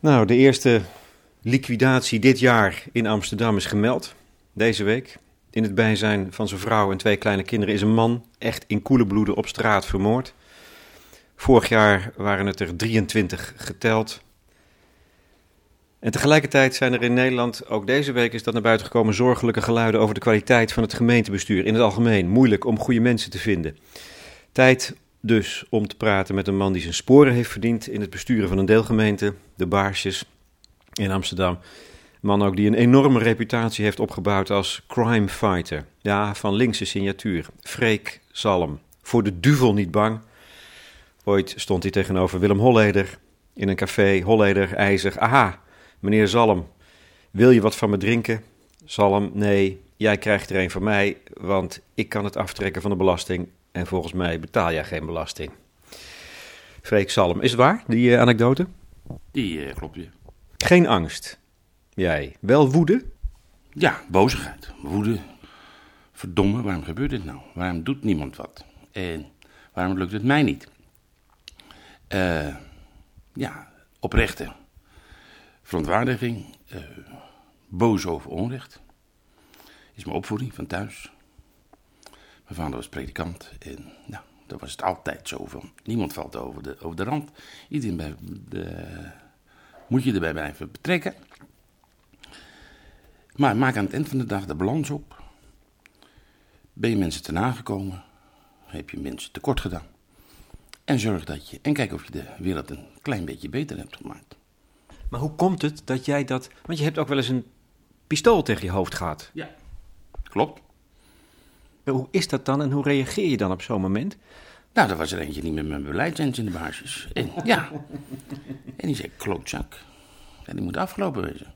Nou, de eerste liquidatie dit jaar in Amsterdam is gemeld, deze week. In het bijzijn van zijn vrouw en 2 kleine kinderen is een man echt in koele bloeden op straat vermoord. Vorig jaar waren het er 23 geteld. En tegelijkertijd zijn er in Nederland, ook deze week is dat naar buiten gekomen, zorgelijke geluiden over de kwaliteit van het gemeentebestuur in het algemeen. Moeilijk om goede mensen te vinden. Tijd dus om te praten met een man die zijn sporen heeft verdiend in het besturen van een deelgemeente, de Baarsjes in Amsterdam. Een man ook die een enorme reputatie heeft opgebouwd als crime fighter. Ja, van linkse signatuur. Freek Salm. Voor de duvel niet bang. Ooit stond hij tegenover Willem Holleeder in een café. Holleeder, ijzig. Aha, meneer Salm, wil je wat van me drinken? Salm, nee, jij krijgt er een van mij, want ik kan het aftrekken van de belasting. En volgens mij betaal jij geen belasting. Freek Salm, is het waar, die anekdote? Die klopt, ja. Geen angst. Jij, wel woede? Ja, bozigheid, woede. Verdomme, waarom gebeurt dit nou? Waarom doet niemand wat? En waarom lukt het mij niet? Ja, oprechte verontwaardiging, boos over onrecht, is mijn opvoeding van thuis. Mijn vader was predikant en nou, dat was het altijd zo van, niemand valt over de rand. Iedereen moet je erbij blijven betrekken. Maar maak aan het eind van de dag de balans op. Ben je mensen te nagekomen? Heb je mensen tekort gedaan? En zorg dat je, en kijk of je de wereld een klein beetje beter hebt gemaakt. Maar hoe komt het dat jij dat, want je hebt ook wel eens een pistool tegen je hoofd gehad. Ja, klopt. Maar hoe is dat dan en hoe reageer je dan op zo'n moment? Nou, er was er eentje niet met mijn beleidsens in de basis. En, ja, en die zei klootzak. En die moet afgelopen wezen.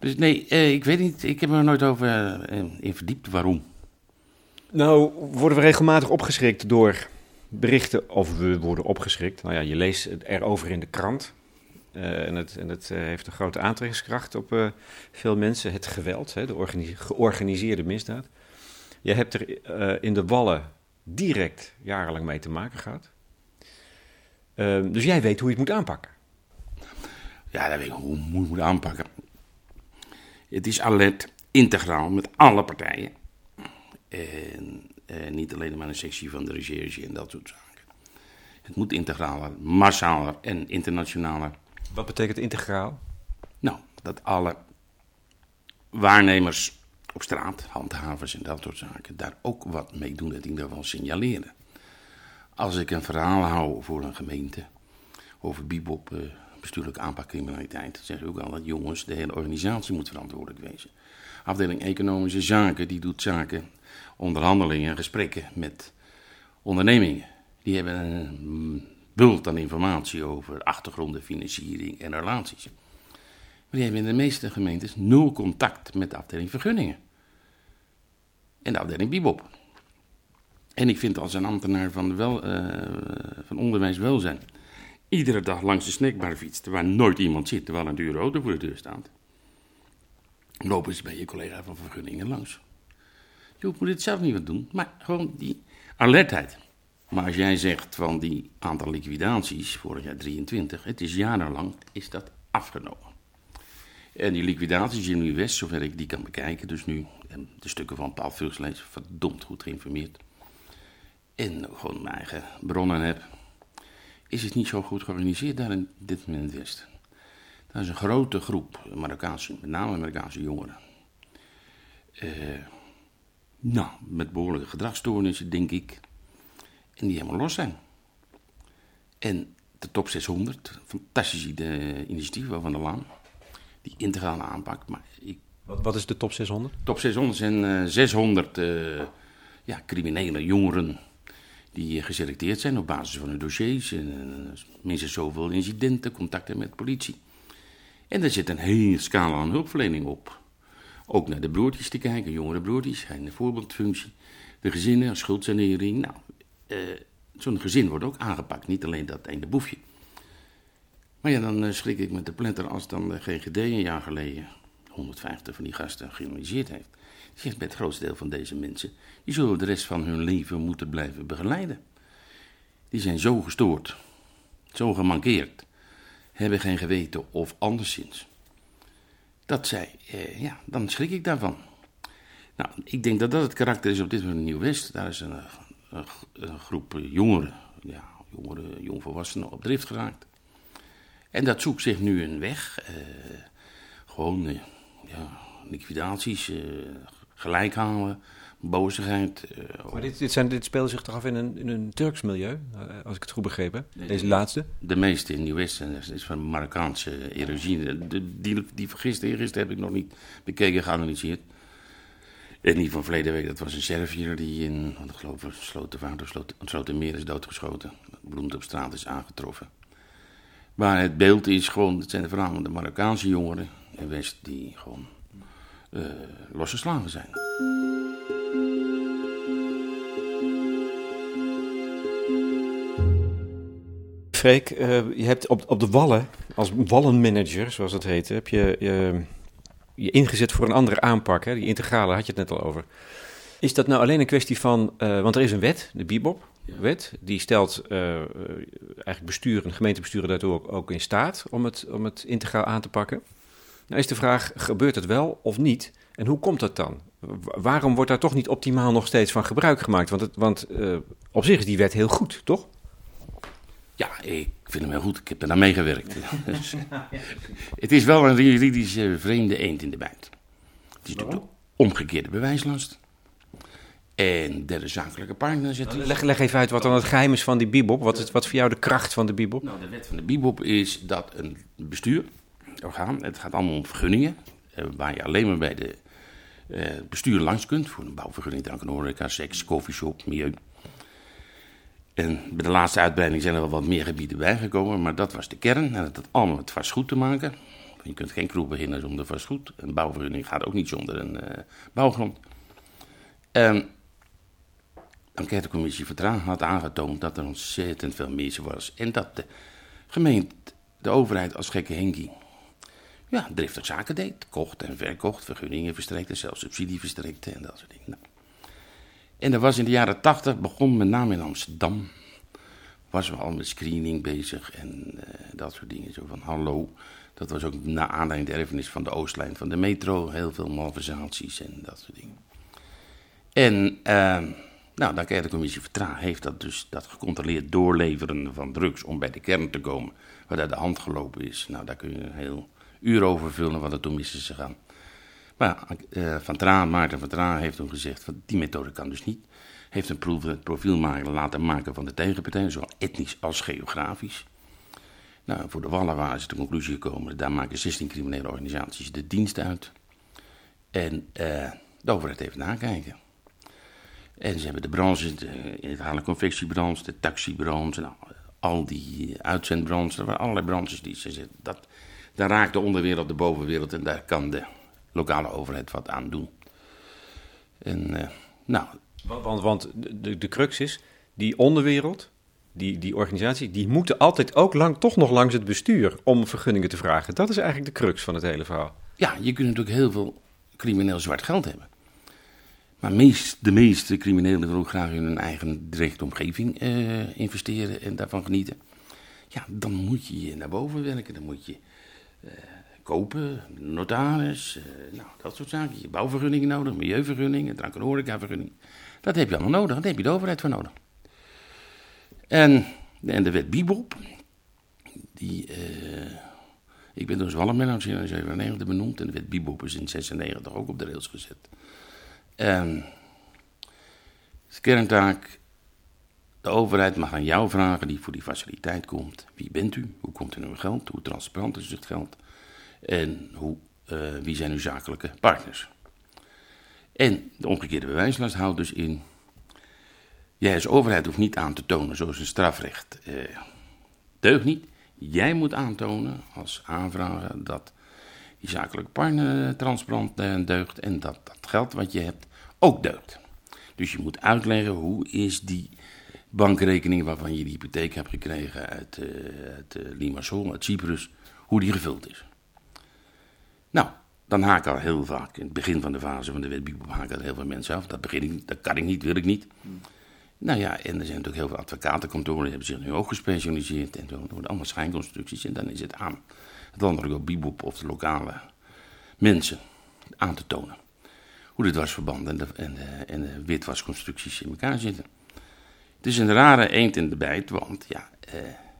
Dus nee, ik weet niet, ik heb er nooit over in verdiept waarom. Nou, worden we regelmatig opgeschrikt door berichten, of we worden opgeschrikt. Nou ja, je leest erover in de krant. En het heeft een grote aantrekkingskracht op veel mensen. Het geweld, hè, de georganiseerde misdaad. Je hebt er in de Wallen direct jarenlang mee te maken gehad. Dus jij weet hoe je het moet aanpakken. Ja, dat weet ik hoe je het moet aanpakken. Het is alert, integraal, met alle partijen. En niet alleen maar een sectie van de recherche en dat soort zaken. Het moet integraler, massaler en internationaler. Wat betekent integraal? Nou, dat alle waarnemers op straat, handhavers en dat soort zaken, daar ook wat mee doen, dat ik daar wel signaleren. Als ik een verhaal hou voor een gemeente over BIBOB, bestuurlijke aanpak criminaliteit, zeg ik ook al dat jongens, de hele organisatie moet verantwoordelijk wezen. Afdeling Economische Zaken, die doet zaken, onderhandelingen, gesprekken met ondernemingen. Die hebben een bult aan informatie over achtergronden, financiering en relaties. Maar die hebben in de meeste gemeentes 0 contact met de afdeling vergunningen. En de afdeling BIBOB. En ik vind als een ambtenaar van onderwijs welzijn iedere dag langs de snackbar fietst, waar nooit iemand zit, terwijl een dure auto voor de deur staat, lopen ze bij je collega van vergunningen langs. Je moet dit zelf niet wat doen, maar gewoon die alertheid. Maar als jij zegt van die aantal liquidaties, vorig jaar 23, het is jarenlang, is dat afgenomen. En die liquidaties in Nieuw-West, zover ik die kan bekijken, dus nu de stukken van Paul Vugslees, verdomd goed geïnformeerd. En gewoon mijn eigen bronnen heb. Is het niet zo goed georganiseerd daar in dit moment West. Daar is een grote groep Marokkaanse, met name Marokkaanse jongeren. Nou, met behoorlijke gedragsstoornissen, denk ik. En die helemaal los zijn. En de top 600, fantastisch initiatief van de Laan. Die integrale aanpak. Maar wat is de top 600? Top 600 zijn 600 criminele jongeren die geselecteerd zijn op basis van hun dossiers. En minstens zoveel incidenten, contacten met politie. En daar zit een hele scala aan hulpverlening op. Ook naar de broertjes te kijken, jongere broertjes, een voorbeeldfunctie. De gezinnen, schuldsanering. Nou, zo'n gezin wordt ook aangepakt, niet alleen dat ene boefje. Maar ja, dan schrik ik met de pletter als dan de GGD een jaar geleden 150 van die gasten geanalyseerd heeft. Die zegt bij het grootste deel van deze mensen, die zullen de rest van hun leven moeten blijven begeleiden. Die zijn zo gestoord, zo gemankeerd. hebben geen geweten of anderszins. Dat zei, dan schrik ik daarvan. Nou, ik denk dat dat het karakter is op dit moment in Nieuw-West. Daar is een groep jongeren, jongvolwassenen op drift geraakt. En dat zoekt zich nu een weg. Liquidaties, gelijk halen, boostigheid. Maar dit speelde zich toch af in een Turks milieu, als ik het goed begreep, hè? Deze laatste? De meeste in Nieuw-West is van Marokkaanse origine. Die gisteren heb ik nog niet bekeken, geanalyseerd. En die van verleden week, dat was een Serviër die in, ik geloof, Slotermeer is doodgeschoten. Bloed op straat is aangetroffen. Maar het beeld is gewoon, het zijn vooral de Marokkaanse jongeren in West die gewoon losgeslagen zijn. Freek, je hebt op de Wallen, als Wallenmanager, zoals het heet, heb je ingezet voor een andere aanpak. Hè? Die integrale had je het net al over. Is dat nou alleen een kwestie van, want er is een wet, de BIBOB. Ja. Wet, die stelt eigenlijk gemeentebesturen daartoe ook in staat om het integraal aan te pakken. Nou is de vraag, gebeurt het wel of niet? En hoe komt dat dan? Waarom wordt daar toch niet optimaal nog steeds van gebruik gemaakt? Want op zich is die wet heel goed, toch? Ja, ik vind hem heel goed. Ik heb er aan meegewerkt. Dus, het is wel een juridische vreemde eend in de bijt. Het is natuurlijk de omgekeerde bewijslast. En derde zakelijke partner zit er. Leg even uit wat dan het geheim is van die BIBOB. Wat voor jou de kracht van de BIBOB? Nou, de wet van de BIBOB is dat een bestuur, het gaat allemaal om vergunningen, waar je alleen maar bij de bestuur langs kunt. Voor een bouwvergunning, drank en horeca, seks, koffieshop, milieu. En bij de laatste uitbreiding zijn er wel wat meer gebieden bijgekomen, maar dat was de kern. En dat had allemaal met vastgoed te maken. Je kunt geen kroeg beginnen zonder vastgoed. Een bouwvergunning gaat ook niet zonder een bouwgrond. De enquêtecommissie Van Traa had aangetoond dat er ontzettend veel mis was. En dat de gemeente, de overheid als gekke Henkie, driftig zaken deed. Kocht en verkocht, vergunningen verstrekte, zelfs subsidie verstrekte en dat soort dingen. Nou. En er was in de jaren 80, begon met name in Amsterdam, was we al met screening bezig en dat soort dingen. Zo van hallo, dat was ook na aanleiding de erfenis van de Oostlijn van de metro. Heel veel malversaties en dat soort dingen. En de enquêtecommissie Van Traa heeft dat gecontroleerd doorleveren van drugs om bij de kern te komen, waar daar de hand gelopen is. Nou, daar kun je een heel uur over vullen, want er toen mis is gegaan. Maar Maarten van Traa heeft toen gezegd, die methode kan dus niet. Heeft een profiel laten maken van de tegenpartij, zowel etnisch als geografisch. Nou, voor de Wallen waren ze de conclusie gekomen, daar maken 16 criminele organisaties de dienst uit. En de overheid heeft nakijken. En ze hebben de branche, de halenconfectiebranche, de taxibranche, al die uitzendbranche, er waren allerlei branches die ze zetten. Daar raakt de onderwereld de bovenwereld en daar kan de lokale overheid wat aan doen. En, Want de crux is, die onderwereld, die organisatie, die moeten altijd ook toch nog langs het bestuur om vergunningen te vragen. Dat is eigenlijk de crux van het hele verhaal. Ja, je kunt natuurlijk heel veel crimineel zwart geld hebben. Maar de meeste criminelen willen ook graag in hun eigen directe omgeving investeren en daarvan genieten. Ja, dan moet je je naar boven werken. Dan moet je kopen, notaris, dat soort zaken. Je hebt bouwvergunningen nodig, milieuvergunningen, drank- en horecavergunningen. Dat heb je allemaal nodig, daar heb je de overheid voor nodig. En de wet BIBOB, die... ik ben dus Wallenmanager in 1997 benoemd en de wet BIBOB is in 1996 ook op de rails gezet. De kerntaak, de overheid mag aan jou vragen die voor die faciliteit komt. Wie bent u? Hoe komt u uw geld? Hoe transparant is het geld? En wie zijn uw zakelijke partners? En de omgekeerde bewijslast houdt dus in, jij als overheid hoeft niet aan te tonen zoals een strafrecht deugt niet. Jij moet aantonen als aanvrager dat je zakelijke partner transparant deugt en dat dat geld wat je hebt ook deugt. Dus je moet uitleggen hoe is die bankrekening waarvan je die hypotheek hebt gekregen uit Limassol, uit Cyprus, hoe die gevuld is. Nou, dan haak ik al heel vaak, in het begin van de fase van de wet BIBOB haak ik al heel veel mensen af. Dat kan ik niet, wil ik niet. Nou ja, en er zijn natuurlijk heel veel advocatenkantoren, die hebben zich nu ook gespecialiseerd. En dan worden allemaal schijnconstructies en dan is het aan het landelijk ook BIBOB of de lokale mensen aan te tonen hoe de dwarsverbanden en de witwasconstructies in elkaar zitten. Het is een rare eend in de bijt, want ja,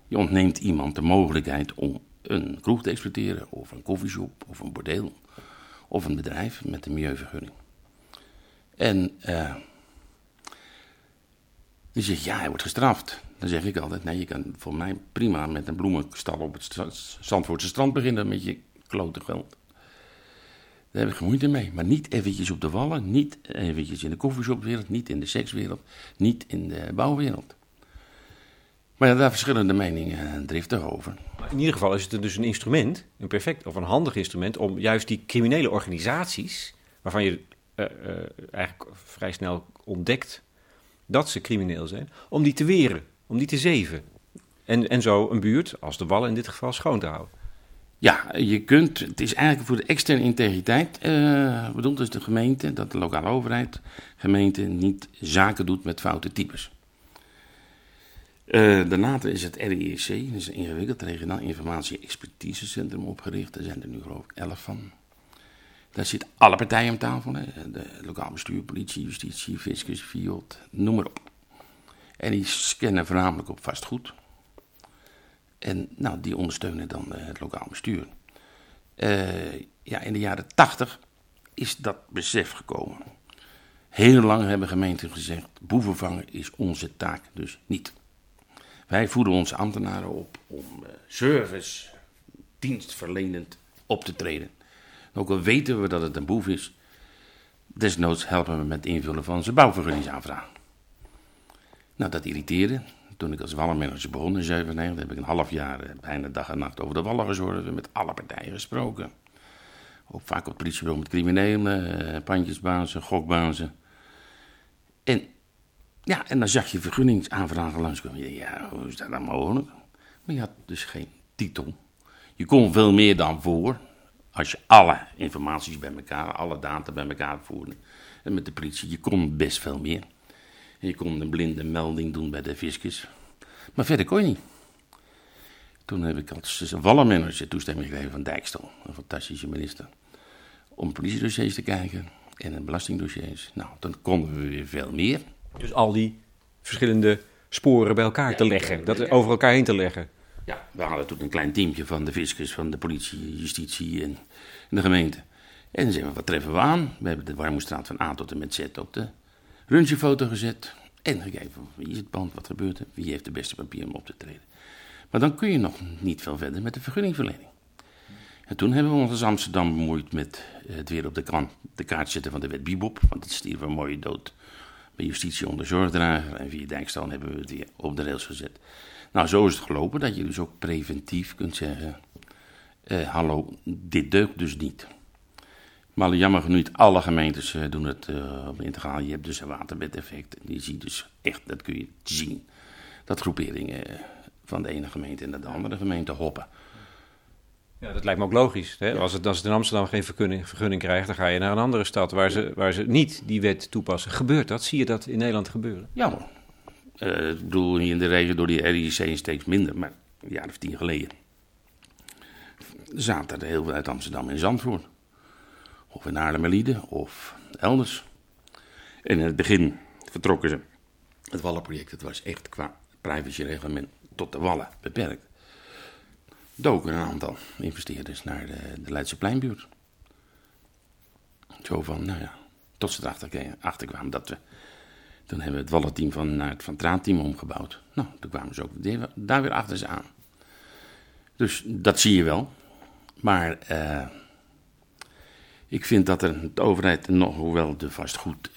je ontneemt iemand de mogelijkheid om een kroeg te exploiteren, of een koffieshop, of een bordeel, of een bedrijf met een milieuvergunning. En die zegt, ja, hij wordt gestraft. Dan zeg ik altijd, nee, je kan voor mij prima met een bloemenstal op het Zandvoortse strand beginnen met je klote geld. Daar heb ik moeite mee. Maar niet eventjes op de wallen, niet eventjes in de koffieshopwereld, niet in de sekswereld, niet in de bouwwereld. Maar ja, daar verschillende meningen driften over. In ieder geval is het dus een instrument, een perfect of een handig instrument, om juist die criminele organisaties, waarvan je eigenlijk vrij snel ontdekt dat ze crimineel zijn, om die te weren, om die te zeven. En zo een buurt, als de wallen in dit geval, schoon te houden. Ja, het is eigenlijk voor de externe integriteit bedoeld, dus de gemeente, dat de lokale overheid, gemeente, niet zaken doet met foute types. Daarnaast is het RIEC, dat is een ingewikkeld regionaal informatie-expertisecentrum opgericht. Daar zijn er nu geloof ik 11 van. Daar zitten alle partijen om tafel, hè? De lokaal bestuur, politie, justitie, fiscus, FIOD, noem maar op. En die scannen voornamelijk op vastgoed. En nou, die ondersteunen dan het lokaal bestuur. Ja, in de jaren 80 is dat besef gekomen. Heel lang hebben gemeenten gezegd, boeven vangen is onze taak dus niet. Wij voeden onze ambtenaren op om service, dienstverlenend op te treden. En ook al weten we dat het een boef is, desnoods helpen we met het invullen van zijn bouwvergunningsaanvraag. Nou, dat irriteerde. Toen ik als wallenmanager begon in 1997, heb ik een half jaar bijna dag en nacht over de wallen gezorgd. Met alle partijen gesproken. Ook vaak op het politiebureau met criminelen, pandjesbazen, gokbazen. En dan zag je vergunningsaanvragen langskomen. Ja, hoe is dat nou mogelijk? Maar je had dus geen titel. Je kon veel meer dan voor, als je alle informaties bij elkaar, alle data bij elkaar voerde. En met de politie, je kon best veel meer. Je kon een blinde melding doen bij de fiscus. Maar verder kon je niet. Toen heb ik als wallenmanager toestemming gegeven van Dijkstal, een fantastische minister, om politiedossiers te kijken en belastingdossiers. Nou, dan konden we weer veel meer. Dus al die verschillende sporen bij elkaar te leggen, dat over elkaar heen te leggen. Ja, we hadden toen een klein teamje van de fiscus, van de politie, justitie en de gemeente. En dan zeggen we, wat treffen we aan? We hebben de Warmoesstraat van A tot en met Z op de röntgenfoto gezet. En gekeken, wie is het pand, wat gebeurt er? Wie heeft de beste papier om op te treden? Maar dan kun je nog niet veel verder met de vergunningverlening. En toen hebben we ons als Amsterdam bemoeid met het weer op de kaart zetten van de wet BIBOB. Want het stierf een mooie dood bij justitie onder zorgdrager. En via Dijkstal hebben we het weer op de rails gezet. Nou, zo is het gelopen dat je dus ook preventief kunt zeggen, hallo, dit deugt dus niet. Maar jammer genoeg, alle gemeentes doen het op de integraal. Je hebt dus een waterbedeffect. Je ziet dus echt, dat kun je zien, dat groeperingen van de ene gemeente naar de andere gemeente hoppen. Ja, dat lijkt me ook logisch. Hè? Ja. Als het in Amsterdam geen vergunning krijgt, dan ga je naar een andere stad waar ze niet die wet toepassen. Gebeurt dat? Zie je dat in Nederland gebeuren? Ja hoor. Ik bedoel, hier in de regio door die RIC steeds minder, maar een jaar of 10 geleden zaten er heel veel uit Amsterdam in Zandvoort. Of in Aardemelieden, of elders. En in het begin vertrokken ze. Het Wallenproject, het was echt qua privacyreglement tot de Wallen beperkt. Doken een aantal investeerders naar de Leidsepleinbuurt. Zo van, nou ja, tot ze erachter kwamen dat we... Toen hebben we het Wallenteam naar het Van Traa team omgebouwd. Nou, toen kwamen ze ook daar weer achter ze aan. Dus dat zie je wel. Maar... Ik vind dat de overheid, nog hoewel de vastgoed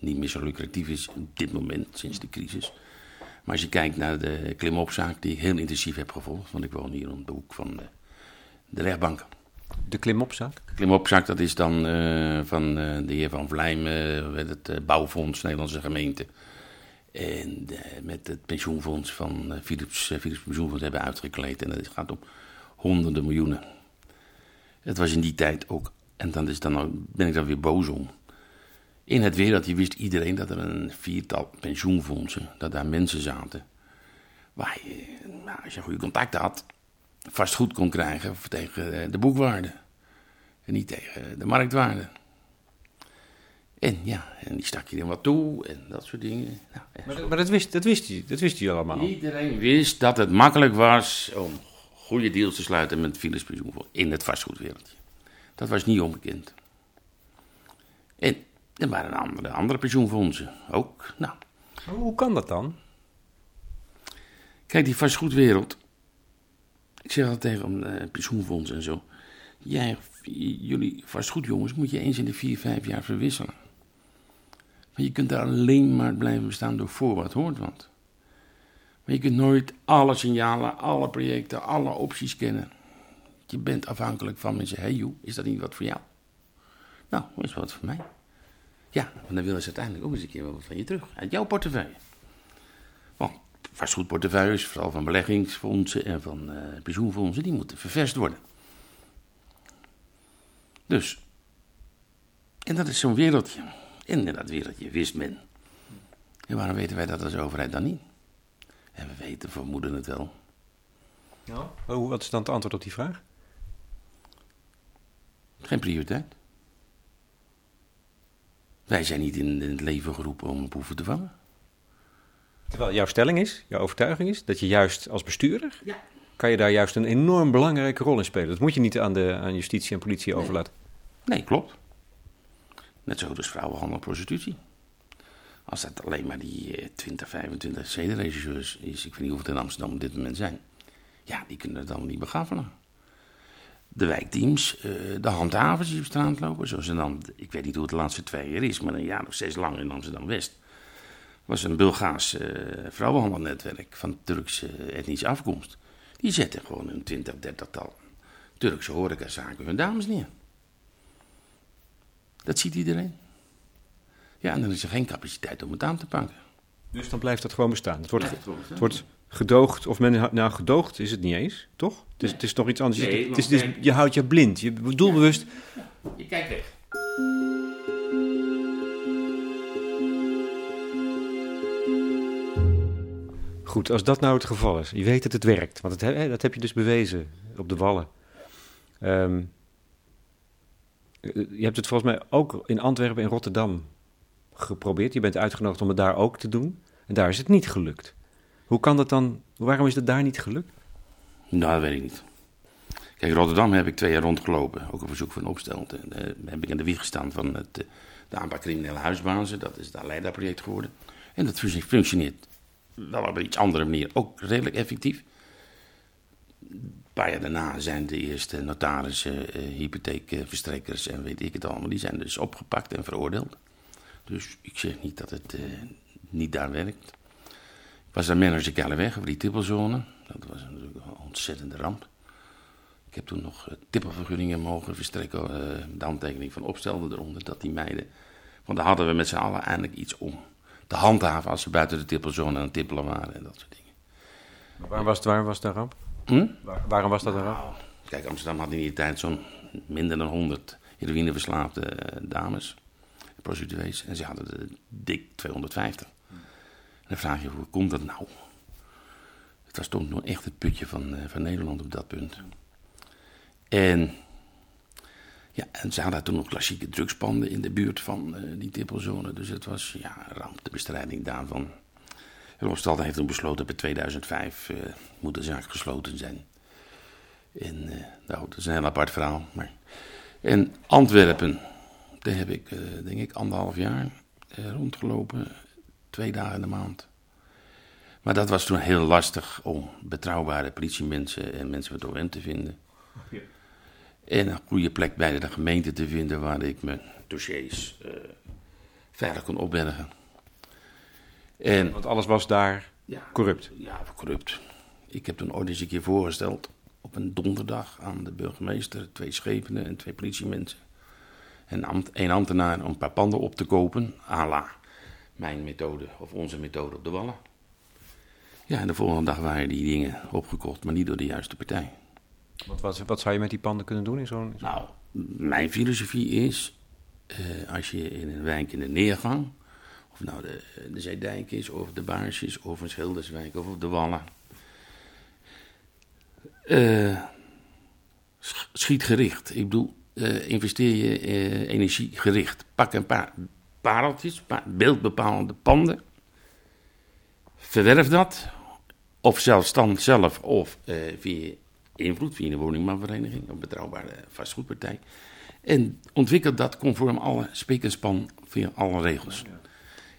niet meer zo lucratief is op dit moment, sinds de crisis. Maar als je kijkt naar de Klimopzaak, die ik heel intensief heb gevolgd, want ik woon hier om de hoek van de rechtbank. De Klimopzaak? De Klimopzaak, dat is dan van de heer Van Vlijmen, het Bouwfonds Nederlandse Gemeenten. En met het pensioenfonds van Philips Pensioenfonds hebben uitgekleed. En dat gaat om honderden miljoenen. Het was in die tijd ook, en dan ben ik daar weer boos om. In het wereldje wist iedereen dat er een viertal pensioenfondsen, dat daar mensen zaten. Waar je, als je goede contacten had, vastgoed kon krijgen tegen de boekwaarde. En niet tegen de marktwaarde. En ja, en die stak je er wat toe en dat soort dingen. Nou, maar dat wist hij allemaal. Iedereen wist dat het makkelijk was om goede deals te sluiten met Philips Pensioenfonds in het vastgoedwereldje. Dat was niet onbekend. En er waren andere pensioenfondsen ook. Nou. Maar hoe kan dat dan? Kijk, die vastgoedwereld. Ik zeg altijd tegen pensioenfondsen en zo. Jullie vastgoedjongens moet je eens in de 4-5 jaar verwisselen. Maar je kunt daar alleen maar blijven bestaan door voor wat hoort wat. Maar je kunt nooit alle signalen, alle projecten, alle opties kennen. Je bent afhankelijk van mensen. Hey joh, is dat niet wat voor jou? Nou, dat is wat voor mij. Ja, want dan willen ze uiteindelijk ook eens een keer wat van je terug. Uit jouw portefeuille. Want vastgoedportefeuilles, vooral van beleggingsfondsen en van pensioenfondsen, die moeten ververst worden. Dus. En dat is zo'n wereldje. En in dat wereldje wist men. En waarom weten wij dat als overheid dan niet? En we weten, vermoeden het wel. Ja. Wat is dan het antwoord op die vraag? Geen prioriteit. Wij zijn niet in het leven geroepen om boeven te vangen. Terwijl jouw stelling is, jouw overtuiging is, dat je juist als bestuurder... Ja. Kan je daar juist een enorm belangrijke rol in spelen. Dat moet je niet aan justitie en politie overlaten. Nee, klopt. Net zo dus vrouwenhandel en prostitutie. Als dat alleen maar die 20, 25 zedenregisseurs is... Ik weet niet of het in Amsterdam op dit moment zijn... Ja, die kunnen het allemaal niet begaffelen. De wijkteams, de handhavers die op straat lopen... Zoals ze dan, ik weet niet hoe het de laatste 2 jaar is... maar een jaar of 6 lang in Amsterdam West... was een Bulgaars vrouwenhandelnetwerk... van Turkse etnische afkomst. Die zetten gewoon een 20, 30-tal Turkse horecazaken hun dames neer. Dat ziet iedereen. Ja, en dan is er geen capaciteit om het aan te pakken. Dus dan blijft dat gewoon bestaan? Het wordt gedoogd, of men... Nou, gedoogd is het niet eens, toch? Het is nog iets anders. Nee, je houdt je blind, je doelbewust... Ja, je kijkt weg. Goed, als dat nou het geval is, je weet dat het werkt, want dat heb je dus bewezen op de Wallen. Je hebt het volgens mij ook in Antwerpen en Rotterdam geprobeerd. Je bent uitgenodigd om het daar ook te doen en daar is het niet gelukt. Hoe kan dat dan? Waarom is dat daar niet gelukt? Nou, dat weet ik niet. Kijk, Rotterdam heb ik 2 jaar rondgelopen, ook op verzoek van Opstelten. Daar heb ik aan de wieg gestaan van de aanpak criminele huisbazen. Dat is het ALEIDA-project geworden. En dat functioneert wel op een iets andere manier, ook redelijk effectief. Een paar jaar daarna zijn de eerste notarissen, hypotheekverstrekkers en weet ik het allemaal, die zijn dus opgepakt en veroordeeld. Dus ik zeg niet dat het niet daar werkt. Ik was daar manager Kaleweg over die tippelzone. Dat was natuurlijk een ontzettende ramp. Ik heb toen nog tippelvergunningen mogen verstrekken. De handtekening van Opstelten eronder, dat die meiden... Want daar hadden we met z'n allen eindelijk iets om te handhaven als ze buiten de tippelzone aan het tippelen waren en dat soort dingen. Waarom was dat ramp? Hm? Waarom was dat een ramp? Kijk, Amsterdam had in die tijd zo'n minder dan 100 heroïneverslaafde dames, prostituees. En ze hadden er dik 250. En dan vraag je, hoe komt dat nou? Het was toen nog echt het putje van Nederland op dat punt. En ze hadden toen nog klassieke drugspanden in de buurt van die tippelzone. Dus het was ramp, de bestrijding daarvan. Rostal heeft toen besloten dat in 2005 moet de zaak gesloten zijn. En dat is een heel apart verhaal. Maar... En Antwerpen, daar heb ik denk ik 1,5 jaar rondgelopen. 2 dagen in de maand. Maar dat was toen heel lastig om betrouwbare politiemensen en mensen met OM te vinden. Ja. En een goede plek bij de gemeente te vinden waar ik mijn dossiers veilig kon opbergen. Want alles was daar corrupt? Ja, corrupt. Ik heb toen ooit eens een keer voorgesteld op een donderdag aan de burgemeester, 2 schepenen en 2 politiemensen. En 1 ambtenaar om een paar panden op te kopen, à la mijn methode of onze methode op de Wallen. Ja, en de volgende dag waren die dingen opgekocht, maar niet door de juiste partij. Wat zou je met die panden kunnen doen in zo'n... Nou, mijn filosofie is, als je in een wijk in de neergang, of nou de Zijdijk is, of de Baarsjes, of een Schilderswijk, of de Wallen, schietgericht. Ik bedoel, investeer je energiegericht. Pak een paar pareltjes, beeldbepalende panden. Verwerf dat, of zelfstandig zelf, of via invloed, via de woningmanvereniging, een betrouwbare vastgoedpartij. En ontwikkel dat conform alle spik en span, via alle regels.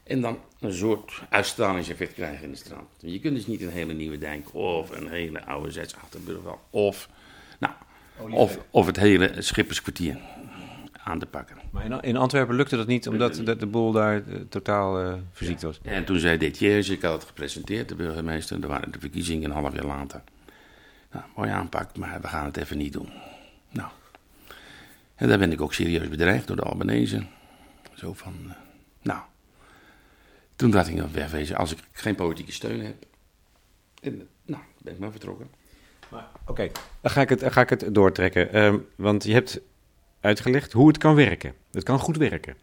En dan een soort uitstralingseffect krijgen in de straat. Je kunt dus niet een hele nieuwe dijk, of een hele oude Zets Achterburgwal, of het hele Schipperskwartier aan te pakken. Maar in Antwerpen lukte dat niet, omdat de boel daar totaal verziekt was. Ja. En toen zei Dethiërs, ik had het gepresenteerd, de burgemeester, er waren de verkiezingen een half jaar later. Nou, mooi aanpak, maar we gaan het even niet doen. Nou, en daar ben ik ook serieus bedreigd door de Albanese. Zo van, toen dacht ik nog wegwezen, als ik geen politieke steun heb, en, ben ik maar vertrokken. Oké, dan ga ik het doortrekken, want je hebt uitgelegd hoe het kan werken. Het kan goed werken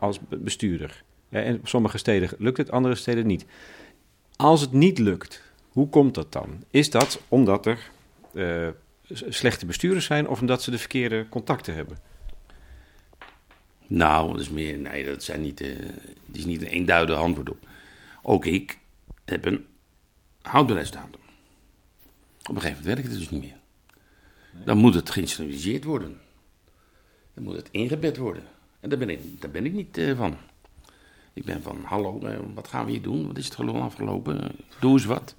als bestuurder. En op sommige steden lukt het, andere steden niet. Als het niet lukt, hoe komt dat dan? Is dat omdat er slechte bestuurders zijn of omdat ze de verkeerde contacten hebben? Nou, dat is meer. Nee, dat zijn niet. Het is niet een eenduidig antwoord op. Ook ik heb een houdbaarheidsdatum. Op een gegeven moment werkt het dus niet meer. Dan moet het geïnstitutionaliseerd worden. Dan moet het ingebed worden. En daar ben ik niet van. Ik ben van, hallo, wat gaan we hier doen? Wat is het geloof afgelopen? Doe eens wat.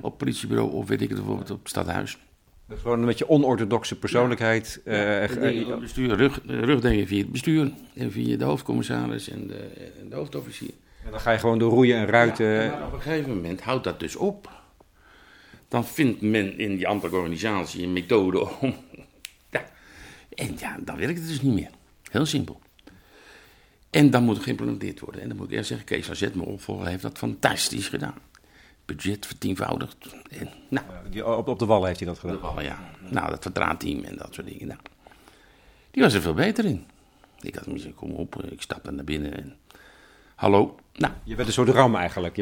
Op politiebureau of weet ik het bijvoorbeeld, op het stadhuis. Dat is gewoon een beetje onorthodoxe persoonlijkheid. Ja, rugdenken via het bestuur en via de hoofdcommissaris en de hoofdofficier. En dan ga je gewoon door roeien en ruiten. Ja, maar op een gegeven moment houdt dat dus op. Dan vindt men in die ambtelijke organisatie een methode om... En dan werkt het dus niet meer. Heel simpel. En dan moet het geïmplementeerd worden. En dan moet ik eerst zeggen, Kees Lazet, mijn opvolger, heeft dat fantastisch gedaan. Budget vertienvoudigd. En, op de Wallen heeft hij dat gedaan? Op de Wallen, ja. Nou, dat verdraadteam en dat soort dingen. Nou, die was er veel beter in. Ik had misschien, kom op, ik stap dan naar binnen en... Hallo. Nou, je werd een soort ram eigenlijk.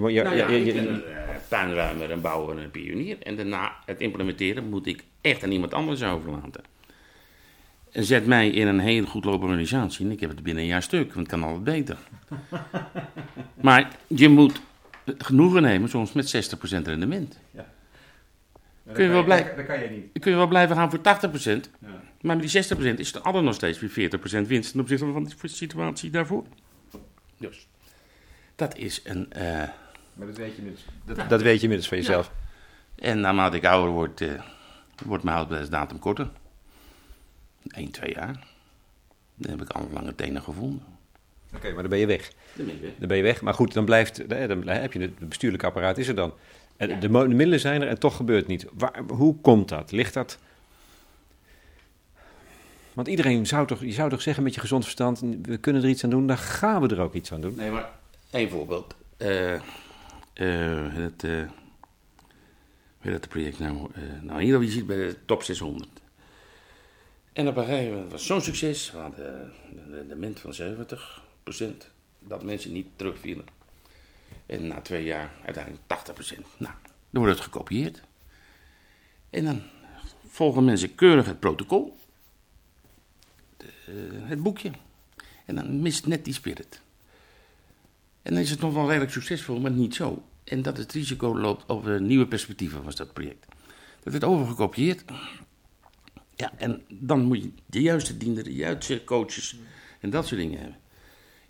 Tuinruimer en bouwer en een pionier. En daarna het implementeren moet ik echt aan iemand anders overlaten. En zet mij in een hele goedlopende organisatie. En ik heb het binnen een jaar stuk, want het kan altijd beter. Maar je moet genoegen nemen, soms met 60% rendement. Ja. Kun je wel blijven gaan voor 80%. Ja. Maar met die 60% is het altijd nog steeds weer 40% winst ten opzichte van de situatie daarvoor. Dus dat is een... Maar dat weet je inmiddels. Dat weet je inmiddels van jezelf. Ja. En naarmate ik ouder word, wordt mijn houdbaarheidsdatum korter. 1-2 jaar. Dan heb ik al lange tenen gevonden. Oké, maar dan ben je weg. Dan ben je weg. Maar goed, dan heb je het bestuurlijke apparaat, is er dan. En de middelen zijn er en toch gebeurt het niet. Hoe komt dat? Ligt dat... Want iedereen zou toch zeggen met je gezond verstand, we kunnen er iets aan doen, dan gaan we er ook iets aan doen. Nee, maar één voorbeeld. Het project in ieder geval, je ziet bij de top 600. En op een gegeven moment was zo'n succes, we hadden een rendement van 70%, dat mensen niet terugvielen. En na 2 jaar uiteindelijk 80%. Nou, dan wordt het gekopieerd. En dan volgen mensen keurig het protocol, het boekje. En dan mist net die spirit. En dan is het nog wel redelijk succesvol, maar niet zo. En dat het risico loopt over nieuwe perspectieven, was dat project. Dat werd overgekopieerd. Ja, en dan moet je de juiste dienaren, de juiste coaches en dat soort dingen hebben.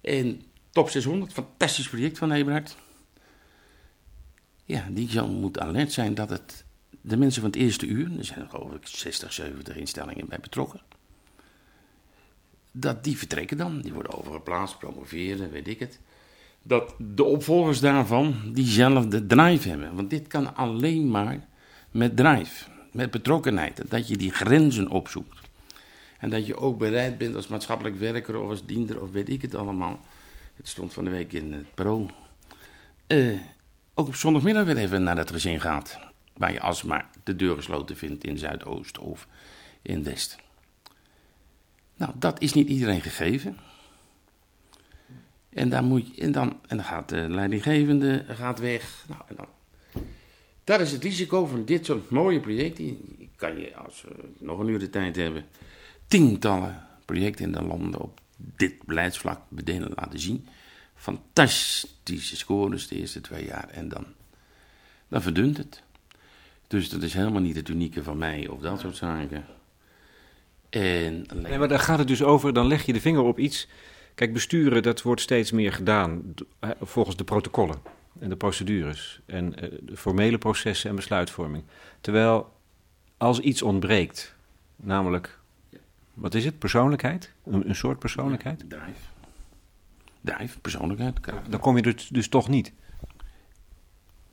En top 600, fantastisch project van Hebraard. Ja, die zal moet alert zijn dat het de mensen van het eerste uur, er zijn er geloof ik 60, 70 instellingen bij betrokken, dat die vertrekken dan, die worden overgeplaatst, promoveren, weet ik het. Dat de opvolgers daarvan diezelfde drive hebben. Want dit kan alleen maar met drive, met betrokkenheid. Dat je die grenzen opzoekt. En dat je ook bereid bent als maatschappelijk werker of als diender of weet ik het allemaal. Het stond van de week in het Parool. Ook op zondagmiddag weer even naar dat gezin gaat. Waar je alsmaar de deur gesloten vindt in Zuidoost of in West. Nou, dat is niet iedereen gegeven. En dan, dan gaat de leidinggevende gaat weg. Nou, en dan, dat is het risico van dit soort mooie projecten. Je kan je, als we nog een uur de tijd hebben, tientallen projecten in de landen op dit beleidsvlak bedenken laten zien. Fantastische scores de eerste 2 jaar en dan verdunt het. Dus dat is helemaal niet het unieke van mij of dat soort zaken. Nee, maar daar gaat het dus over, dan leg je de vinger op iets. Kijk, besturen, dat wordt steeds meer gedaan volgens de protocollen en de procedures en de formele processen en besluitvorming. Terwijl als iets ontbreekt, namelijk, wat is het, persoonlijkheid? Een soort persoonlijkheid? Ja, drive, persoonlijkheid. Karakter. Dan kom je dus toch niet.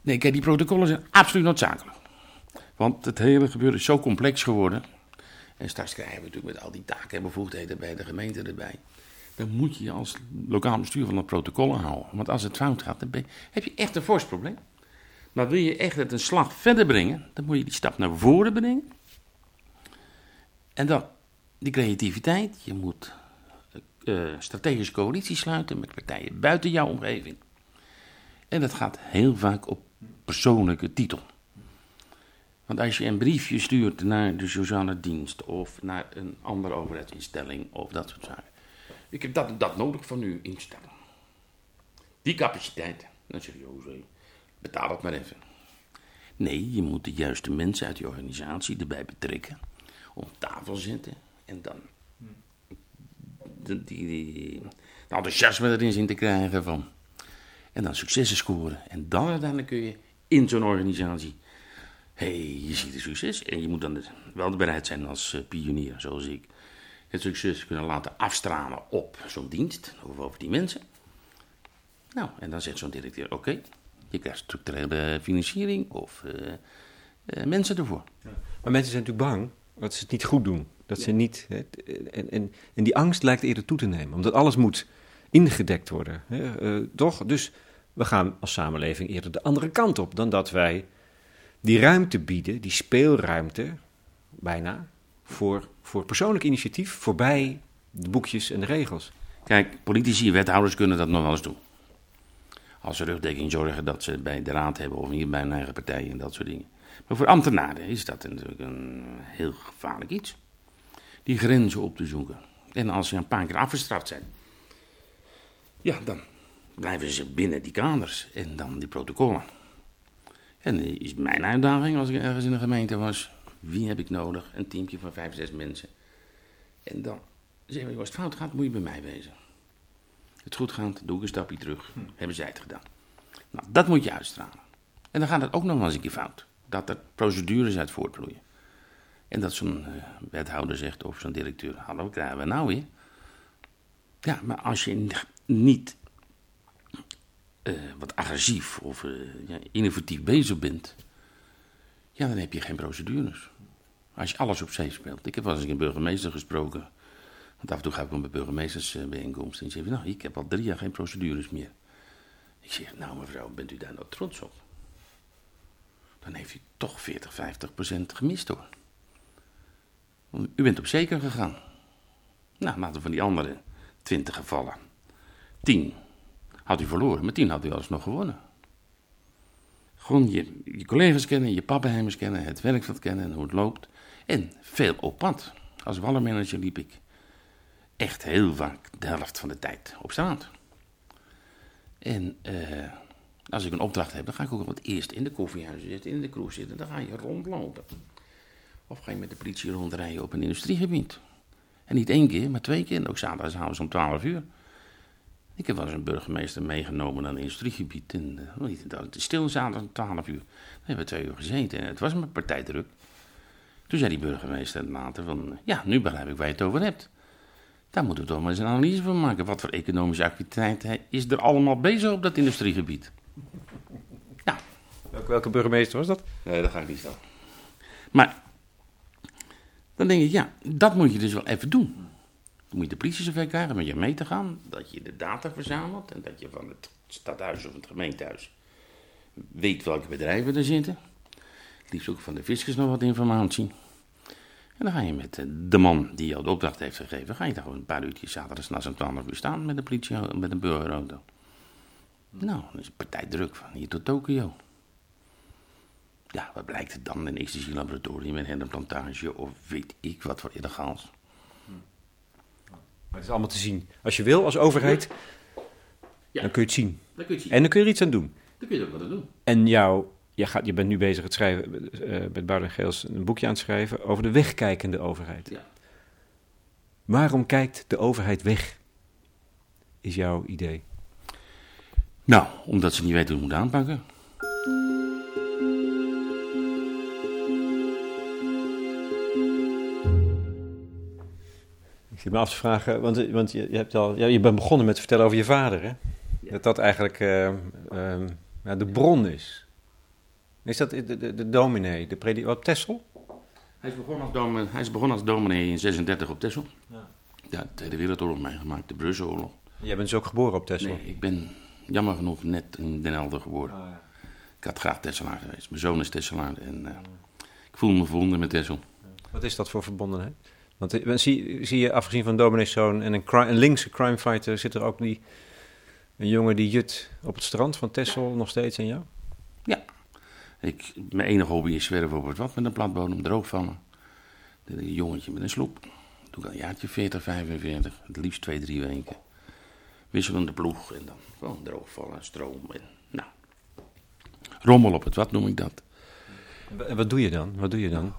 Nee, kijk, die protocollen zijn absoluut noodzakelijk. Want het hele gebeuren is zo complex geworden. En straks krijgen we natuurlijk met al die taken en bevoegdheden bij de gemeente erbij. Dan moet je je als lokaal bestuur van dat protocol houden. Want als het fout gaat, dan heb je echt een fors probleem. Maar wil je echt het een slag verder brengen, dan moet je die stap naar voren brengen. En dan die creativiteit. Je moet strategische coalities sluiten met partijen buiten jouw omgeving. En dat gaat heel vaak op persoonlijke titel. Want als je een briefje stuurt naar de sociale dienst of naar een andere overheidsinstelling of dat soort zaken. Ik heb dat en dat nodig van uw instelling. Die capaciteit. Dan zeg je, oh, betaal het maar even. Nee, je moet de juiste mensen uit je organisatie erbij betrekken. Op tafel zitten en dan die enthousiasme erin zien te krijgen van. En dan successen scoren. En dan uiteindelijk kun je in zo'n organisatie. Je ziet een succes. En je moet dan wel bereid zijn als pionier, zoals ik. Het succes kunnen laten afstralen op zo'n dienst. Of over die mensen. Nou, en dan zegt zo'n directeur, oké, je krijgt structurele financiering of mensen ervoor. Ja. Maar mensen zijn natuurlijk bang dat ze het niet goed doen. Dat ze niet. En die angst lijkt eerder toe te nemen. Omdat alles moet ingedekt worden. Hè? Toch? Dus we gaan als samenleving eerder de andere kant op dan dat wij die ruimte bieden, die speelruimte, bijna, voor persoonlijk initiatief, voorbij de boekjes en de regels. Kijk, politici en wethouders kunnen dat nog wel eens doen. Als ze rugdekking zorgen dat ze bij de raad hebben of hier bij hun eigen partij en dat soort dingen. Maar voor ambtenaren is dat natuurlijk een heel gevaarlijk iets. Die grenzen op te zoeken. En als ze een paar keer afgestraft zijn, ja, dan blijven ze binnen die kaders en dan die protocollen. En dat is mijn uitdaging als ik ergens in de gemeente was. Wie heb ik nodig? Een teamje van 5, 6 mensen. En dan zeggen we, als het fout gaat, moet je bij mij wezen. Het goed gaat, doe ik een stapje terug. Hebben zij het gedaan. Nou, dat moet je uitstralen. En dan gaat het ook nog wel eens een keer fout. Dat er procedures uit voortvloeien. En dat zo'n wethouder zegt of zo'n directeur, hallo, wat krijgen we nou weer? Ja, maar als je niet wat agressief of innovatief bezig bent, ja, dan heb je geen procedures. Als je alles op zee speelt. Ik heb wel eens een burgemeester gesproken. Want af en toe ga ik op een burgemeestersbijeenkomst en zeg ik, nou, ik heb al 3 jaar geen procedures meer. Ik zeg, nou mevrouw, bent u daar nou trots op? Dan heeft u toch 40-50% gemist hoor. Want u bent op zeker gegaan. Nou, laten we van die andere 20 gevallen. 10 had u verloren, maar 10 had u alsnog gewonnen. Gewoon je collega's kennen, je pappenheimers kennen, het werkveld kennen en hoe het loopt. En veel op pad. Als wallenmanager liep ik echt heel vaak de helft van de tijd op straat. En als ik een opdracht heb, dan ga ik ook wat eerst in de koffiehuizen zitten, in de kroeg zitten. Dan ga je rondlopen. Of ga je met de politie rondrijden op een industriegebied. En niet 1 keer, maar 2 keer. En ook zaterdagavond om 12 uur. Ik heb wel eens een burgemeester meegenomen naar een industriegebied. En het is stil, zaterdag om 12 uur. Dan hebben we 2 uur gezeten en het was maar partijdruk. Toen zei die burgemeester later van, ja, nu begrijp ik waar je het over hebt. Daar moeten we toch maar eens een analyse van maken. Wat voor economische activiteit is er allemaal bezig op dat industriegebied? Nou. Welke burgemeester was dat? Nee, dat ga ik niet stellen. Maar dan denk ik, ja, dat moet je dus wel even doen. Dan moet je de politie zover krijgen met je mee te gaan. Dat je de data verzamelt en dat je van het stadhuis of het gemeentehuis weet welke bedrijven er zitten. Liefst ook van de fiscus nog wat informatie. En dan ga je met de man die jou de opdracht heeft gegeven, ga je daar gewoon een paar uurtjes zaterdags na zo'n 12 uur staan met de politie, met een burgerauto. Nou, dan is de partij druk van hier tot Tokio. Ja, wat blijkt het dan? Een ecstasy-laboratorium, een hennepplantage of weet ik wat voor illegaals. Maar het is allemaal te zien. Als je wil, als overheid, ja, dan kun je het zien. Dan kun je het zien. En dan kun je er iets aan doen. Dan kun je er ook wat aan doen. En je bent nu bezig het schrijven, met Boudewijn Geels een boekje aan het schrijven over de wegkijkende overheid. Ja. Waarom kijkt de overheid weg? Is jouw idee? Nou, omdat ze niet weten hoe ze moeten aanpakken. Ik zit me af te vragen, want je bent begonnen met te vertellen over je vader, hè? Ja. Dat eigenlijk de bron is. Is dat de dominee, de predikant op Texel? Hij is begonnen als dominee in 1936 op Texel. Ja. Ja, de Tweede Wereldoorlog meegemaakt, de Brussel-oorlog. Jij bent dus ook geboren op Texel? Nee, ik ben jammer genoeg net in Den Helder geboren. Oh, ja. Ik had graag Texelaar geweest. Mijn zoon is Texelaar en ik voel me verbonden met Texel. Wat is dat voor verbondenheid? Want zie je, afgezien van domineeszoon en een linkse crimefighter, zit er ook een jongen die jut op het strand van Texel nog steeds in jou? Ja. Mijn enige hobby is zwerven op het wat met een platbodem, droogvallen. Een jongetje met een sloep. Dat doe ik al een jaartje 40, 45, het liefst 2, 3 weken. Wisselende ploeg en dan gewoon droogvallen, stroom en nou. Rommel op het wat noem ik dat. En wat doe je dan?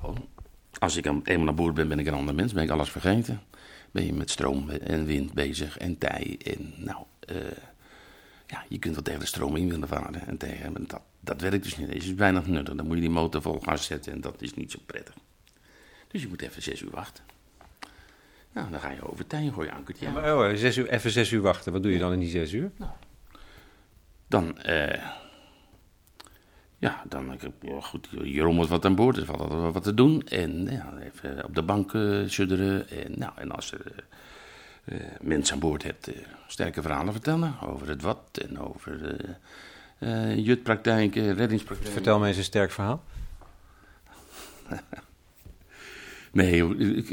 Als ik eenmaal naar boord ben, ben ik een ander mens, ben ik alles vergeten. Ben je met stroom en wind bezig en tij en nou, je kunt wel tegen de stroom in willen varen en tegen hem. Dat werkt dus niet, dat is weinig nuttig. Dan moet je die motor vol gas zetten en dat is niet zo prettig. Dus je moet even 6 uur wachten. Nou, dan ga je over tij en gooi je ankertje aan. Ja, maar 6 uur, even 6 uur wachten, wat doe je dan in die 6 uur? Nou, dan je rommelt wat aan boord, dus altijd wat te doen. En ja, even op de bank sudderen. En als je mensen aan boord hebt, sterke verhalen vertellen over het wat en over jutpraktijken, reddingspraktijken. Vertel me eens een sterk verhaal. Nee,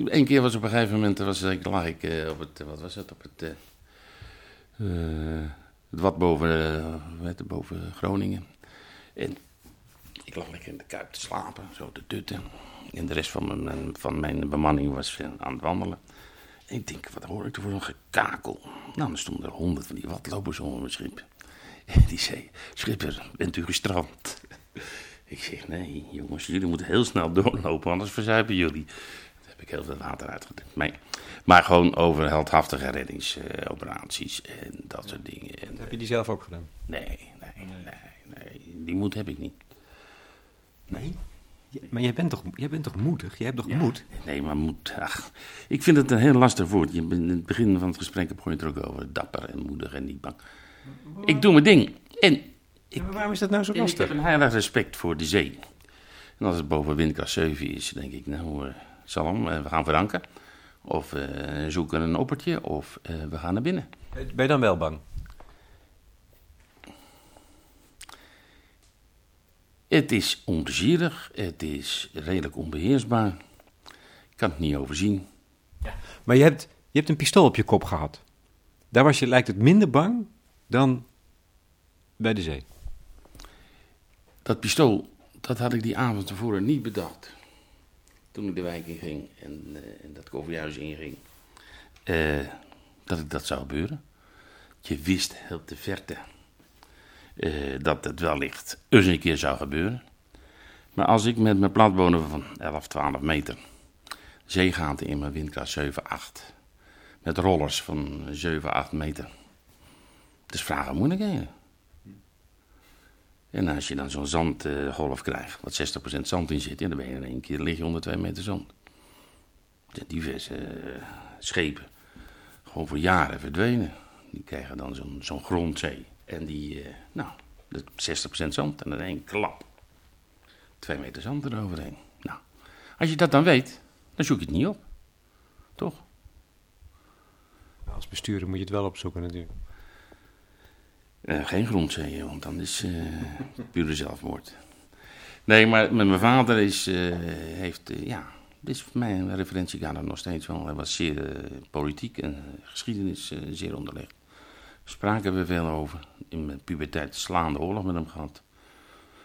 één keer was op een gegeven moment, lag ik op het wat boven Groningen. En ik lag lekker in de kuip te slapen, zo te dutten. En de rest van mijn bemanning was aan het wandelen. En ik denk, wat hoor ik er voor een gekakel? Nou, dan stonden er 100 van die watlopers onder mijn schip. En die zei, schipper, bent u gestrand? Ik zeg, nee jongens, jullie moeten heel snel doorlopen, anders verzuipen jullie. Daar heb ik heel veel water uitgedrukt. Maar gewoon over heldhaftige reddingsoperaties en dat soort dingen. En, heb je die zelf ook gedaan? Nee, die moed heb ik niet. Nee? Maar jij bent toch moedig? Jij hebt toch moed? Nee, maar moed. Ach, ik vind het een heel lastig woord. In het begin van het gesprek begon je het ook over dapper en moedig en niet bang. Maar ik doe mijn ding. Maar waarom is dat nou zo lastig? Ik heb een heilig respect voor de zee. En als het boven windkracht 7 is, denk ik, nou, salam, we gaan verankeren. Of zoeken een oppertje, of we gaan naar binnen. Ben je dan wel bang? Het is onplezierig, het is redelijk onbeheersbaar. Ik kan het niet overzien. Ja. Maar je hebt een pistool op je kop gehad. Daar was je, lijkt het, minder bang dan bij de zee. Dat pistool, dat had ik die avond tevoren niet bedacht. Toen ik de wijk inging en dat koffiehuis inging. Dat ik dat zou gebeuren. Je wist op de verte dat het wellicht eens een keer zou gebeuren. Maar als ik met mijn platbonen van 11, 12 meter... zeegaten in mijn windkracht 7, 8... met rollers van 7, 8 meter... dus vragen moeilijk heen. En als je dan zo'n zandgolf krijgt... wat 60% zand in zit... Ja, dan ben je in één keer lig je onder 2 meter zand. Diverse schepen... gewoon voor jaren verdwenen. Die krijgen dan zo'n grondzee... En die, 60% zand en dan één klap. 2 meter zand eroverheen. Nou, als je dat dan weet, dan zoek je het niet op. Toch? Als bestuurder moet je het wel opzoeken natuurlijk. Geen grondzee, want dan is pure zelfmoord. Nee, maar mijn vader heeft Dit is voor mij een referentie, ja, nog steeds wel. Hij was zeer politiek en geschiedenis zeer onderlegd. Spraken we veel over. In mijn puberteit slaande oorlog met hem gehad.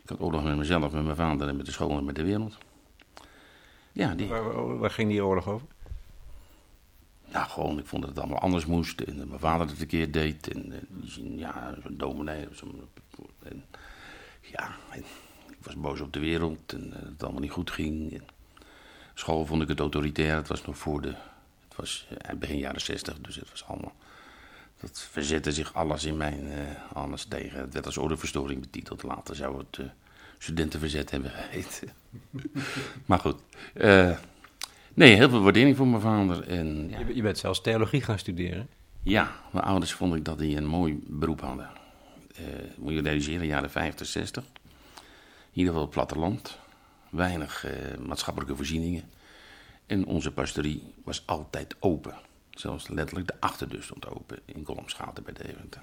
Ik had oorlog met mezelf, met mijn vader en met de school en met de wereld. Ja, die... waar ging die oorlog over? Nou, gewoon, ik vond dat het allemaal anders moest. En mijn vader het een keer deed. En ja, zo'n dominee. En ik was boos op de wereld. En dat het allemaal niet goed ging. En school vond ik het autoritair. Het was nog voor de... Het was begin jaren 60, dus het was allemaal... Dat verzette zich alles in mijn alles tegen. Het werd als ordeverstoring betiteld. Later zou het studentenverzet hebben geheten. Maar goed. Nee, heel veel waardering voor mijn vader. En, ja. Je bent zelfs theologie gaan studeren? Ja, mijn ouders vonden dat die een mooi beroep hadden. Moet je realiseren, jaren 50, 60. In ieder geval het platteland. Weinig maatschappelijke voorzieningen. En onze pastorie was altijd open. Zelfs letterlijk de achterdeur stond open in Klimopzaak bij Deventer.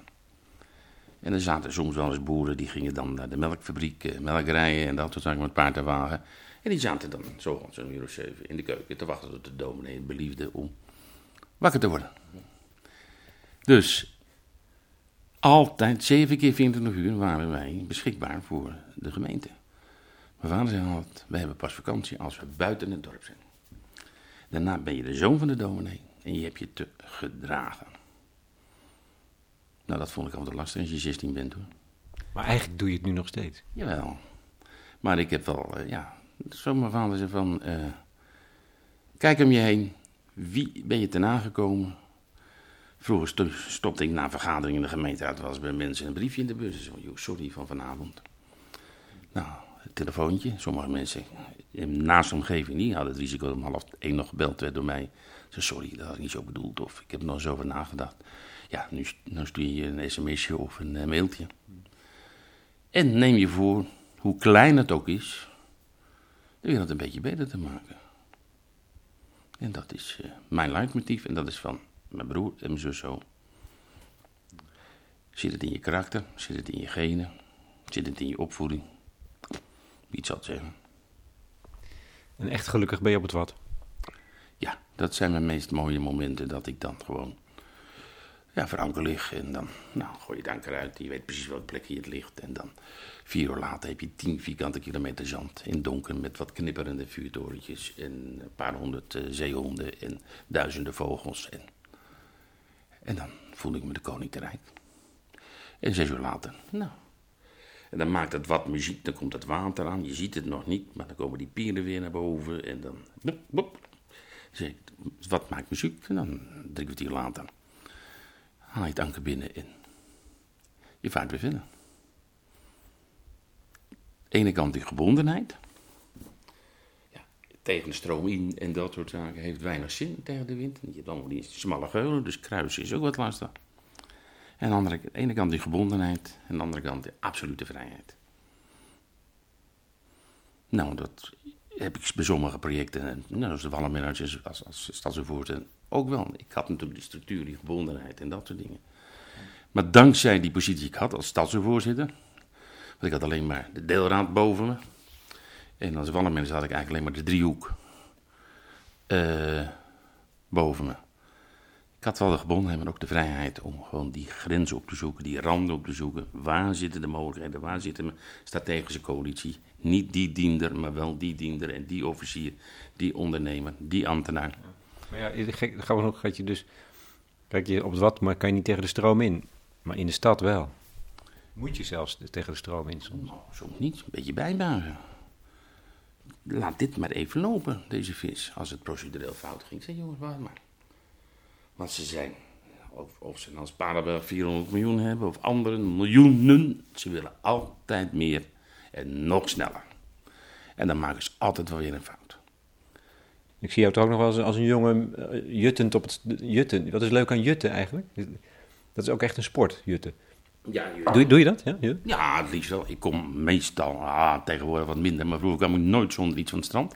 En er zaten soms wel eens boeren, die gingen dan naar de melkfabriek, melkerijen en dat soort zaken met paard en wagen. En die zaten dan zo'n uur of 7 in de keuken te wachten tot de dominee beliefde om wakker te worden. Dus altijd 7 keer 24 uur waren wij beschikbaar voor de gemeente. Mijn vader zei altijd, wij hebben pas vakantie als we buiten het dorp zijn. Daarna ben je de zoon van de dominee. En je hebt je te gedragen. Nou, dat vond ik altijd lastig als je 16 bent, hoor. Maar eigenlijk doe je het nu nog steeds. Jawel. Maar ik heb wel, zo mijn vader zei van... kijk om je heen. Wie ben je ten nagekomen? Vroeger stopte ik na vergaderingen in de gemeenteraad was bij mensen een briefje in de bus. Ze van, sorry van vanavond. Nou, het telefoontje. Sommige mensen naast de omgeving die hadden het risico dat om 12:30 nog gebeld werd door mij... Sorry, dat had ik niet zo bedoeld. Of ik heb er nog eens over nagedacht. Ja, nu stuur je een sms'je of een mailtje. En neem je voor, hoe klein het ook is, de wereld een beetje beter te maken. En dat is mijn leidmotief. En dat is van mijn broer en mijn zus zo. Zit het in je karakter? Zit het in je genen? Zit het in je opvoeding? Iets zal het zeggen. En echt gelukkig ben je op het wat? Ja, dat zijn mijn meest mooie momenten dat ik dan gewoon voor anker lig. En dan gooi je de anker uit, je weet precies welke plek je het ligt. En dan 4 uur later heb je 10 vierkante kilometer zand in donker met wat knipperende vuurtorentjes. En een paar honderd zeehonden en duizenden vogels. En dan voel ik me de koning te rijk. En 6 uur later, En dan maakt het wat muziek, dan komt het water aan. Je ziet het nog niet, maar dan komen die pieren weer naar boven en dan... Bop, bop. Wat maakt muziek? En dan 3 kwartier later haal je het anker binnen en je vaart weer verder. Ene kant die gebondenheid. Ja, tegen de stroom in en dat soort zaken heeft weinig zin tegen de wind. Je hebt allemaal die smalle geulen, dus kruisen is ook wat lastig. En aan de ene kant die gebondenheid en aan de andere kant de absolute vrijheid. Nou, dat... heb ik bij sommige projecten, zoals de Wallenteam, als Stadsenvoort, ook wel. Ik had natuurlijk die structuur, die gebondenheid en dat soort dingen. Maar dankzij die positie die ik had als Stadsenvoorzitter, want ik had alleen maar de deelraad boven me. En als Wallenteam had ik eigenlijk alleen maar de driehoek boven me. Ik had wel de gebondenheid, maar ook de vrijheid om gewoon die grenzen op te zoeken, die randen op te zoeken. Waar zitten de mogelijkheden, waar zit de strategische coalitie? Niet die diender, maar wel die diender en die officier, die ondernemer, die ambtenaar. Maar ja, dan gaan we nog dat je dus... Kijk je op het wat, maar kan je niet tegen de stroom in. Maar in de stad wel. Moet je zelfs tegen de stroom in soms? Nou, soms niet, een beetje bijbuigen. Laat dit maar even lopen, deze vis. Als het procedureel fout ging, zeg jongens, wacht maar. Want ze zijn, of ze als Paraburg 400 miljoen hebben, of anderen, miljoenen. Ze willen altijd meer en nog sneller. En dan maken ze altijd wel weer een fout. Ik zie jou toch ook nog wel als een jongen juttend op het... Jutten, wat is leuk aan jutten eigenlijk? Dat is ook echt een sport, jutten. Ja, doe je dat? Ja, ja, het liefst wel. Ik kom meestal tegenwoordig wat minder, maar vroeger kwam ik nooit zonder iets van het strand.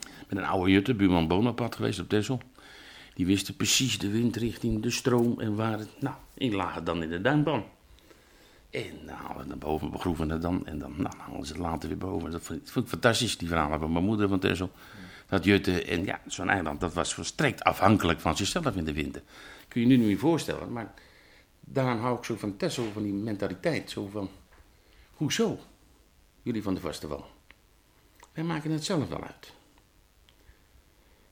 Ik ben een oude jutter, buurman Bonaparte geweest op Texel. Die wisten precies de windrichting, de stroom en waar het... Nou, die lagen dan in de duinpan. En dan haalden we het naar boven, begroeven het dan. En dan haalden ze het later weer boven. Dat vond ik fantastisch, die verhalen van mijn moeder van Texel. Dat Jutte en ja, zo'n eiland, dat was volstrekt afhankelijk van zichzelf in de winter. Kun je nu niet meer voorstellen, maar daarom hou ik zo van Texel, van die mentaliteit. Zo van, hoezo? Jullie van de vaste wal. Wij maken het zelf wel uit.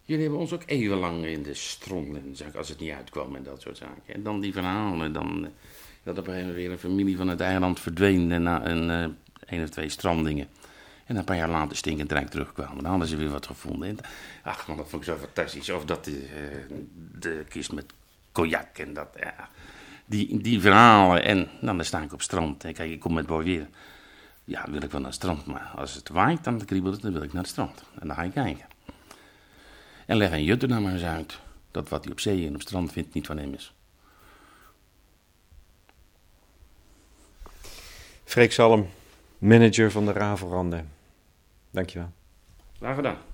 Jullie hebben ons ook eeuwenlang in de stronden, als het niet uitkwam en dat soort zaken. En dan die verhalen, dan dat op een gegeven moment weer een familie van het eiland verdween en na een of twee strandingen. En een paar jaar later stinkend rijk terugkwamen. Dan hadden ze weer wat gevonden. En, ach man, dat vond ik zo fantastisch. Of dat de kist met cognac en dat. Ja. Die verhalen. En dan sta ik op strand. En kijk, ik kom met mooi weer. Ja, wil ik wel naar het strand. Maar als het waait, dan kriebelt het. Dan wil ik naar het strand. En dan ga ik kijken. En leg een jutter naar maar eens uit. Dat wat hij op zee en op strand vindt niet van hem is. Freek Salm, manager van de Ravelranden. Dankjewel. Graag gedaan.